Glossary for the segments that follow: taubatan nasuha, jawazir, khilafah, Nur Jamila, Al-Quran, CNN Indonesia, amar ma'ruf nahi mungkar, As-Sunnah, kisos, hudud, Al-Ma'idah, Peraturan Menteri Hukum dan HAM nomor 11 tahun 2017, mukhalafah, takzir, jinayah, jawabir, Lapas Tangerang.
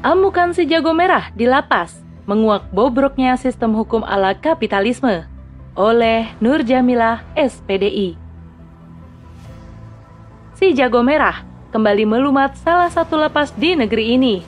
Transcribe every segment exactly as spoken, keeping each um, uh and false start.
Amukan si jago merah di lapas, menguak bobroknya sistem hukum ala kapitalisme, oleh Nur Jamila, S P D I. Si jago merah kembali melumat salah satu lapas di negeri ini.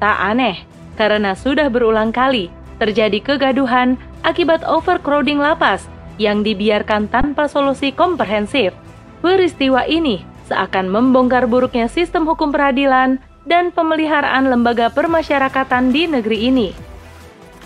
Tak aneh, karena sudah berulang kali terjadi kegaduhan akibat overcrowding lapas yang dibiarkan tanpa solusi komprehensif. Peristiwa ini seakan membongkar buruknya sistem hukum peradilan dan pemeliharaan lembaga permasyarakatan di negeri ini.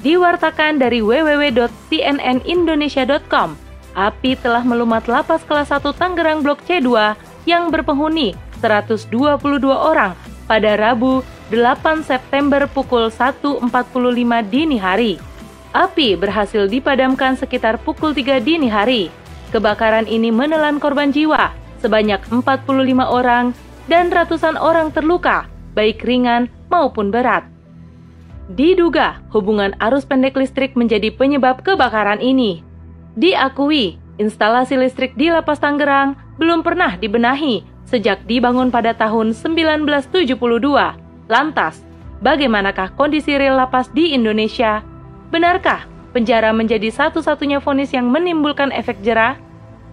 Diwartakan dari w w w titik c n n indonesia titik com, api telah melumat lapas kelas satu Tangerang Blok C dua yang berpenghuni seratus dua puluh dua orang pada Rabu delapan September pukul satu empat puluh lima dini hari. Api berhasil dipadamkan sekitar pukul tiga dini hari. Kebakaran ini menelan korban jiwa sebanyak empat puluh lima orang dan ratusan orang terluka, baik ringan maupun berat. Diduga hubungan arus pendek listrik menjadi penyebab kebakaran ini. Diakui, instalasi listrik di Lapas Tangerang belum pernah dibenahi sejak dibangun pada tahun seribu sembilan ratus tujuh puluh dua. Lantas, bagaimanakah kondisi real lapas di Indonesia? Benarkah penjara menjadi satu-satunya vonis yang menimbulkan efek jera?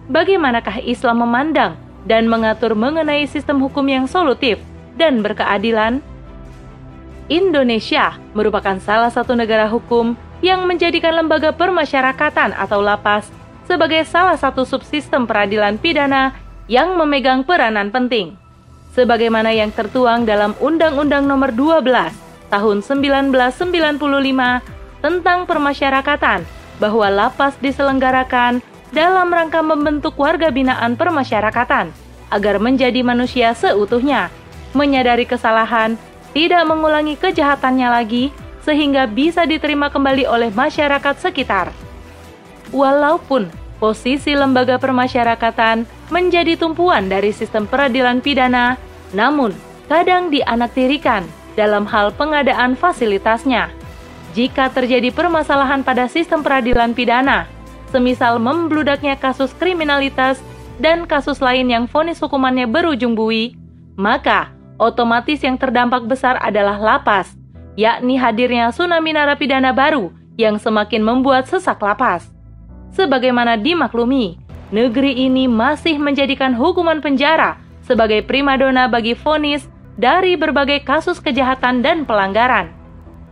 Bagaimanakah Islam memandang dan mengatur mengenai sistem hukum yang solutif dan berkeadilan? Indonesia merupakan salah satu negara hukum yang menjadikan lembaga permasyarakatan atau lapas sebagai salah satu subsistem peradilan pidana yang memegang peranan penting. Sebagaimana yang tertuang dalam Undang-Undang nomor dua belas tahun seribu sembilan ratus sembilan puluh lima tentang permasyarakatan, bahwa lapas diselenggarakan dalam rangka membentuk warga binaan permasyarakatan agar menjadi manusia seutuhnya, menyadari kesalahan, tidak mengulangi kejahatannya lagi, sehingga bisa diterima kembali oleh masyarakat sekitar. Walaupun posisi lembaga permasyarakatan menjadi tumpuan dari sistem peradilan pidana, namun kadang dianaktirikan dalam hal pengadaan fasilitasnya. Jika terjadi permasalahan pada sistem peradilan pidana, semisal membludaknya kasus kriminalitas dan kasus lain yang vonis hukumannya berujung bui, maka otomatis yang terdampak besar adalah lapas, yakni hadirnya tsunami narapidana baru yang semakin membuat sesak lapas. Sebagaimana dimaklumi, negeri ini masih menjadikan hukuman penjara sebagai primadona bagi vonis dari berbagai kasus kejahatan dan pelanggaran.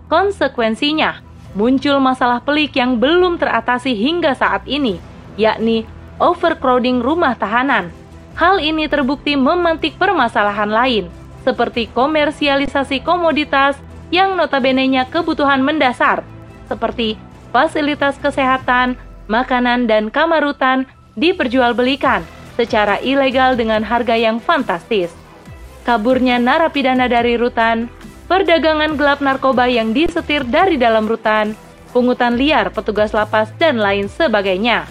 Konsekuensinya, muncul masalah pelik yang belum teratasi hingga saat ini, yakni overcrowding rumah tahanan. Hal ini terbukti memantik permasalahan lain, seperti komersialisasi komoditas yang notabene-nya kebutuhan mendasar, seperti fasilitas kesehatan, makanan, dan kamar rutan diperjualbelikan secara ilegal dengan harga yang fantastis. Kaburnya narapidana dari rutan, perdagangan gelap narkoba yang disetir dari dalam rutan, pungutan liar petugas lapas, dan lain sebagainya.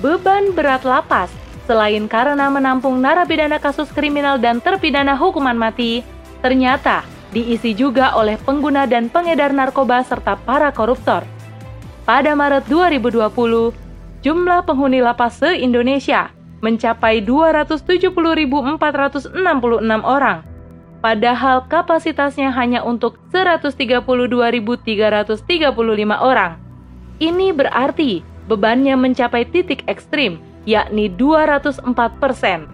Beban berat lapas, selain karena menampung narapidana kasus kriminal dan terpidana hukuman mati, ternyata diisi juga oleh pengguna dan pengedar narkoba serta para koruptor. Pada Maret dua ribu dua puluh, jumlah penghuni lapas se-Indonesia mencapai dua ratus tujuh puluh ribu empat ratus enam puluh enam orang, padahal kapasitasnya hanya untuk seratus tiga puluh dua ribu tiga ratus tiga puluh lima orang. Ini berarti bebannya mencapai titik ekstrim, yakni dua ratus empat persen.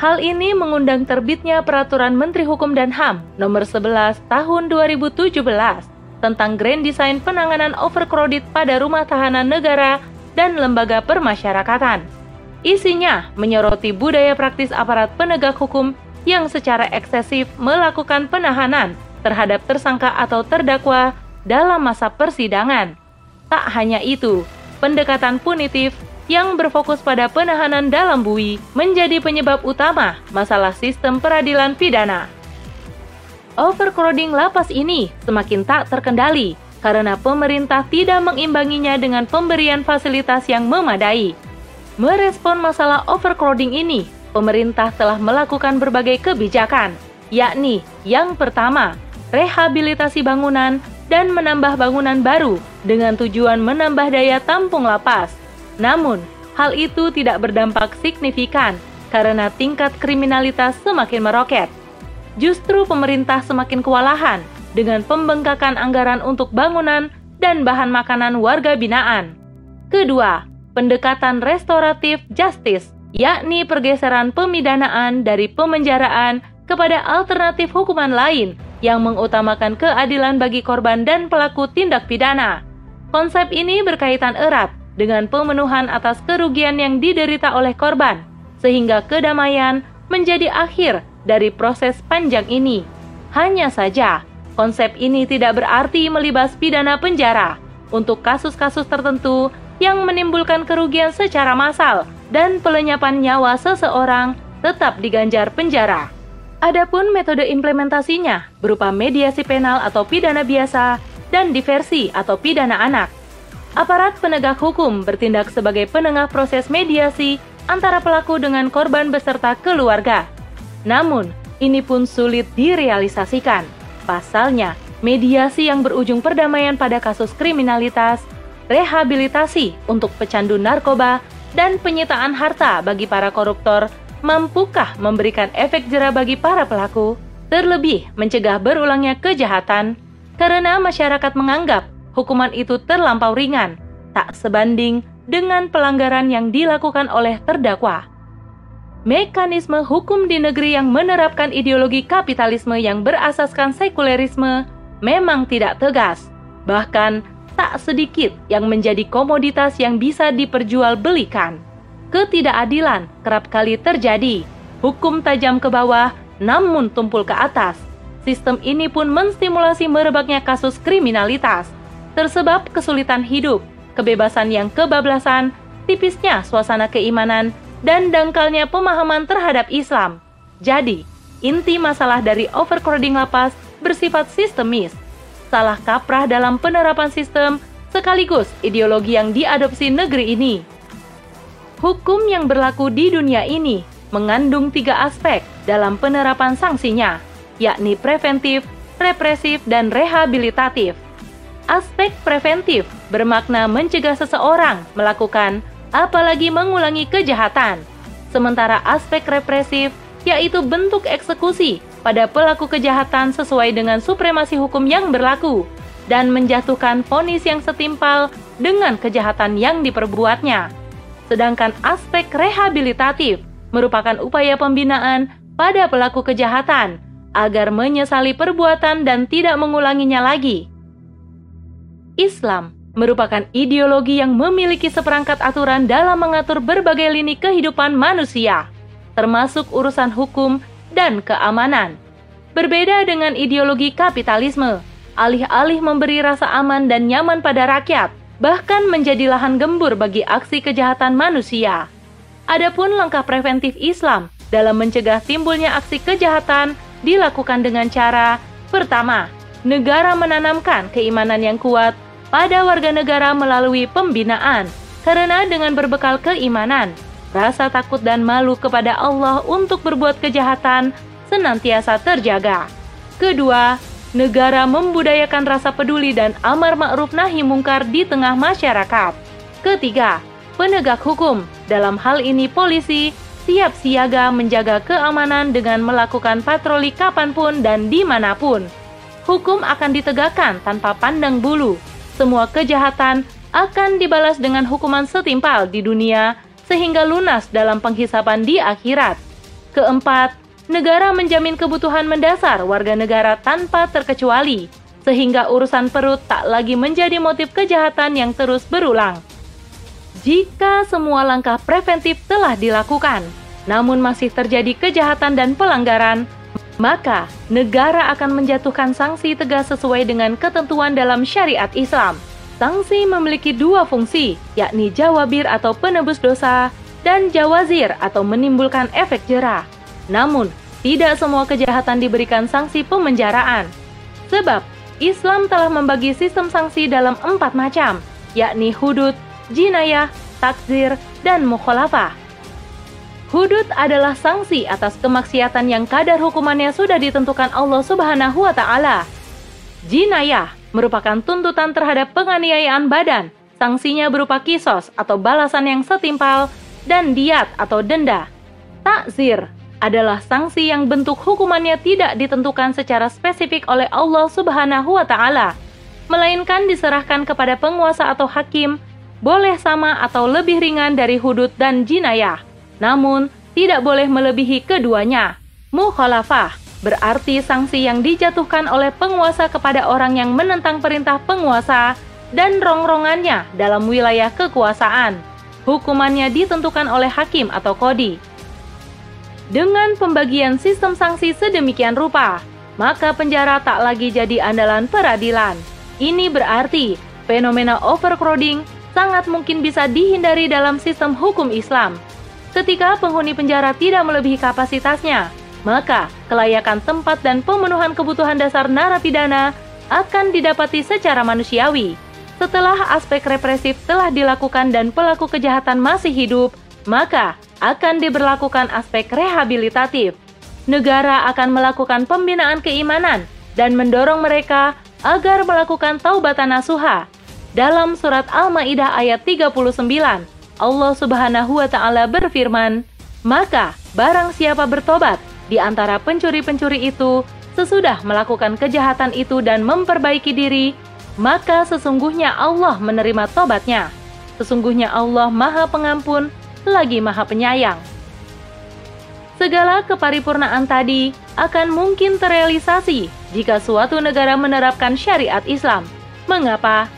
Hal ini mengundang terbitnya Peraturan Menteri Hukum dan H A M nomor sebelas tahun dua ribu tujuh belas tentang grand design penanganan overcrowded pada rumah tahanan negara dan lembaga permasyarakatan. Isinya menyoroti budaya praktis aparat penegak hukum yang secara eksesif melakukan penahanan terhadap tersangka atau terdakwa dalam masa persidangan. Tak hanya itu, pendekatan punitif yang berfokus pada penahanan dalam bui menjadi penyebab utama masalah sistem peradilan pidana. Overcrowding lapas ini semakin tak terkendali karena pemerintah tidak mengimbanginya dengan pemberian fasilitas yang memadai. Merespon masalah overcrowding ini, pemerintah telah melakukan berbagai kebijakan, yakni yang pertama, rehabilitasi bangunan dan menambah bangunan baru dengan tujuan menambah daya tampung lapas. Namun, hal itu tidak berdampak signifikan karena tingkat kriminalitas semakin meroket. justru pemerintah semakin kewalahan dengan pembengkakan anggaran untuk bangunan dan bahan makanan warga binaan. Kedua, pendekatan restoratif justice, yakni pergeseran pemidanaan dari pemenjaraan kepada alternatif hukuman lain yang mengutamakan keadilan bagi korban dan pelaku tindak pidana. Konsep ini berkaitan erat dengan pemenuhan atas kerugian yang diderita oleh korban, sehingga kedamaian menjadi akhir dari proses panjang ini. Hanya saja, konsep ini tidak berarti melibas pidana penjara untuk kasus-kasus tertentu yang menimbulkan kerugian secara massal dan pelenyapan nyawa seseorang tetap diganjar penjara. Adapun metode implementasinya berupa mediasi penal atau pidana biasa dan diversi atau pidana anak. Aparat penegak hukum bertindak sebagai penengah proses mediasi antara pelaku dengan korban beserta keluarga. Namun, ini pun sulit direalisasikan. Pasalnya, mediasi yang berujung perdamaian pada kasus kriminalitas, rehabilitasi untuk pecandu narkoba, dan penyitaan harta bagi para koruptor mampukah memberikan efek jera bagi para pelaku, terlebih mencegah berulangnya kejahatan, karena masyarakat menganggap hukuman itu terlampau ringan, tak sebanding dengan pelanggaran yang dilakukan oleh terdakwa. Mekanisme hukum di negeri yang menerapkan ideologi kapitalisme yang berasaskan sekulerisme memang tidak tegas, bahkan tak sedikit yang menjadi komoditas yang bisa diperjualbelikan. Ketidakadilan kerap kali terjadi, hukum tajam ke bawah namun tumpul ke atas. Sistem ini pun menstimulasi merebaknya kasus kriminalitas. Tersebab kesulitan hidup, kebebasan yang kebablasan, tipisnya suasana keimanan, dan dangkalnya pemahaman terhadap Islam. Jadi, inti masalah dari overcrowding lapas bersifat sistemis. Salah kaprah dalam penerapan sistem sekaligus ideologi yang diadopsi negeri ini. Hukum yang berlaku di dunia ini mengandung tiga aspek dalam penerapan sanksinya, yakni preventif, represif, dan rehabilitatif. Aspek preventif bermakna mencegah seseorang melakukan, apalagi mengulangi kejahatan. Sementara aspek represif yaitu bentuk eksekusi pada pelaku kejahatan sesuai dengan supremasi hukum yang berlaku dan menjatuhkan vonis yang setimpal dengan kejahatan yang diperbuatnya. Sedangkan aspek rehabilitatif merupakan upaya pembinaan pada pelaku kejahatan agar menyesali perbuatan dan tidak mengulanginya lagi. Islam merupakan ideologi yang memiliki seperangkat aturan dalam mengatur berbagai lini kehidupan manusia, termasuk urusan hukum dan keamanan. Berbeda dengan ideologi kapitalisme, alih-alih memberi rasa aman dan nyaman pada rakyat, bahkan menjadi lahan gembur bagi aksi kejahatan manusia. Adapun langkah preventif Islam dalam mencegah timbulnya aksi kejahatan dilakukan dengan cara, pertama, negara menanamkan keimanan yang kuat pada warga negara melalui pembinaan, karena dengan berbekal keimanan, rasa takut dan malu kepada Allah untuk berbuat kejahatan senantiasa terjaga. Kedua, negara membudayakan rasa peduli dan amar ma'ruf nahi mungkar di tengah masyarakat. Ketiga, penegak hukum, dalam hal ini polisi, siap siaga menjaga keamanan dengan melakukan patroli kapanpun dan dimanapun. Hukum akan ditegakkan tanpa pandang bulu. Semua kejahatan akan dibalas dengan hukuman setimpal di dunia sehingga lunas dalam penghisapan di akhirat. Keempat, negara menjamin kebutuhan mendasar warga negara tanpa terkecuali, sehingga urusan perut tak lagi menjadi motif kejahatan yang terus berulang. Jika semua langkah preventif telah dilakukan, namun masih terjadi kejahatan dan pelanggaran, maka negara akan menjatuhkan sanksi tegas sesuai dengan ketentuan dalam syariat Islam. Sanksi memiliki dua fungsi, yakni jawabir atau penebus dosa, dan jawazir atau menimbulkan efek jera. Namun, tidak semua kejahatan diberikan sanksi pemenjaraan. Sebab, Islam telah membagi sistem sanksi dalam empat macam, yakni hudud, jinayah, takzir, dan mukhalafah. Hudud adalah sanksi atas kemaksiatan yang kadar hukumannya sudah ditentukan Allah Subhanahu wa Ta'ala. Jinayah merupakan tuntutan terhadap penganiayaan badan. Sanksinya berupa kisos atau balasan yang setimpal dan diat atau denda. Takzir adalah sanksi yang bentuk hukumannya tidak ditentukan secara spesifik oleh Allah Subhanahu wa Ta'ala, melainkan diserahkan kepada penguasa atau hakim, boleh sama atau lebih ringan dari hudud dan jinayah, namun tidak boleh melebihi keduanya. Mukhalafah berarti sanksi yang dijatuhkan oleh penguasa kepada orang yang menentang perintah penguasa dan rongrongannya dalam wilayah kekuasaan. Hukumannya ditentukan oleh hakim atau kodi. Dengan pembagian sistem sanksi sedemikian rupa, maka penjara tak lagi jadi andalan peradilan. Ini berarti fenomena overcrowding sangat mungkin bisa dihindari dalam sistem hukum Islam. Ketika penghuni penjara tidak melebihi kapasitasnya, maka kelayakan tempat dan pemenuhan kebutuhan dasar narapidana akan didapati secara manusiawi. Setelah aspek represif telah dilakukan dan pelaku kejahatan masih hidup, maka akan diberlakukan aspek rehabilitatif. Negara akan melakukan pembinaan keimanan dan mendorong mereka agar melakukan taubatan nasuha. Dalam surat Al-Ma'idah ayat tiga puluh sembilan, Allah Subhanahu wa Ta'ala berfirman, "Maka barang siapa bertobat di antara pencuri-pencuri itu sesudah melakukan kejahatan itu dan memperbaiki diri, maka sesungguhnya Allah menerima tobatnya. Sesungguhnya Allah Maha Pengampun lagi Maha Penyayang." Segala keparipurnaan tadi akan mungkin terrealisasi jika suatu negara menerapkan syariat Islam. Mengapa?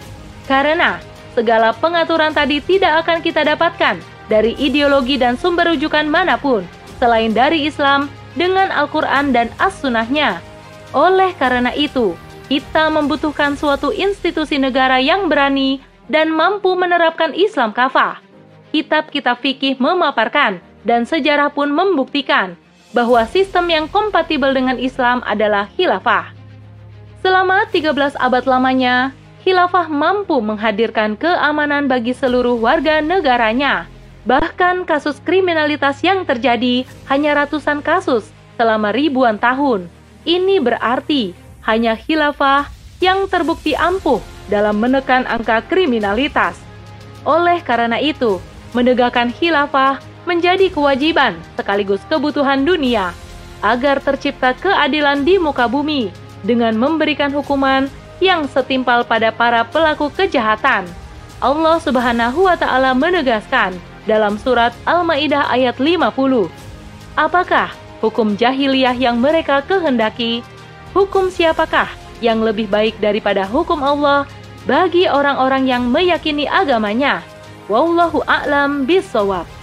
Karena segala pengaturan tadi tidak akan kita dapatkan dari ideologi dan sumber rujukan manapun selain dari Islam dengan Al-Quran dan As-Sunnahnya. Oleh karena itu, kita membutuhkan suatu institusi negara yang berani dan mampu menerapkan Islam kafah. Kitab-kitab fikih memaparkan dan sejarah pun membuktikan bahwa sistem yang kompatibel dengan Islam adalah khilafah. Selama tiga belas abad lamanya, khilafah mampu menghadirkan keamanan bagi seluruh warga negaranya. Bahkan kasus kriminalitas yang terjadi hanya ratusan kasus selama ribuan tahun. Ini berarti hanya khilafah yang terbukti ampuh dalam menekan angka kriminalitas. Oleh karena itu, menegakkan khilafah menjadi kewajiban sekaligus kebutuhan dunia agar tercipta keadilan di muka bumi dengan memberikan hukuman yang setimpal pada para pelaku kejahatan. Allah Subhanahu wa Ta'ala menegaskan dalam surat Al-Ma'idah ayat lima puluh, "Apakah hukum jahiliyah yang mereka kehendaki? Hukum siapakah yang lebih baik daripada hukum Allah bagi orang-orang yang meyakini agamanya? Wallahu a'lam bishawab."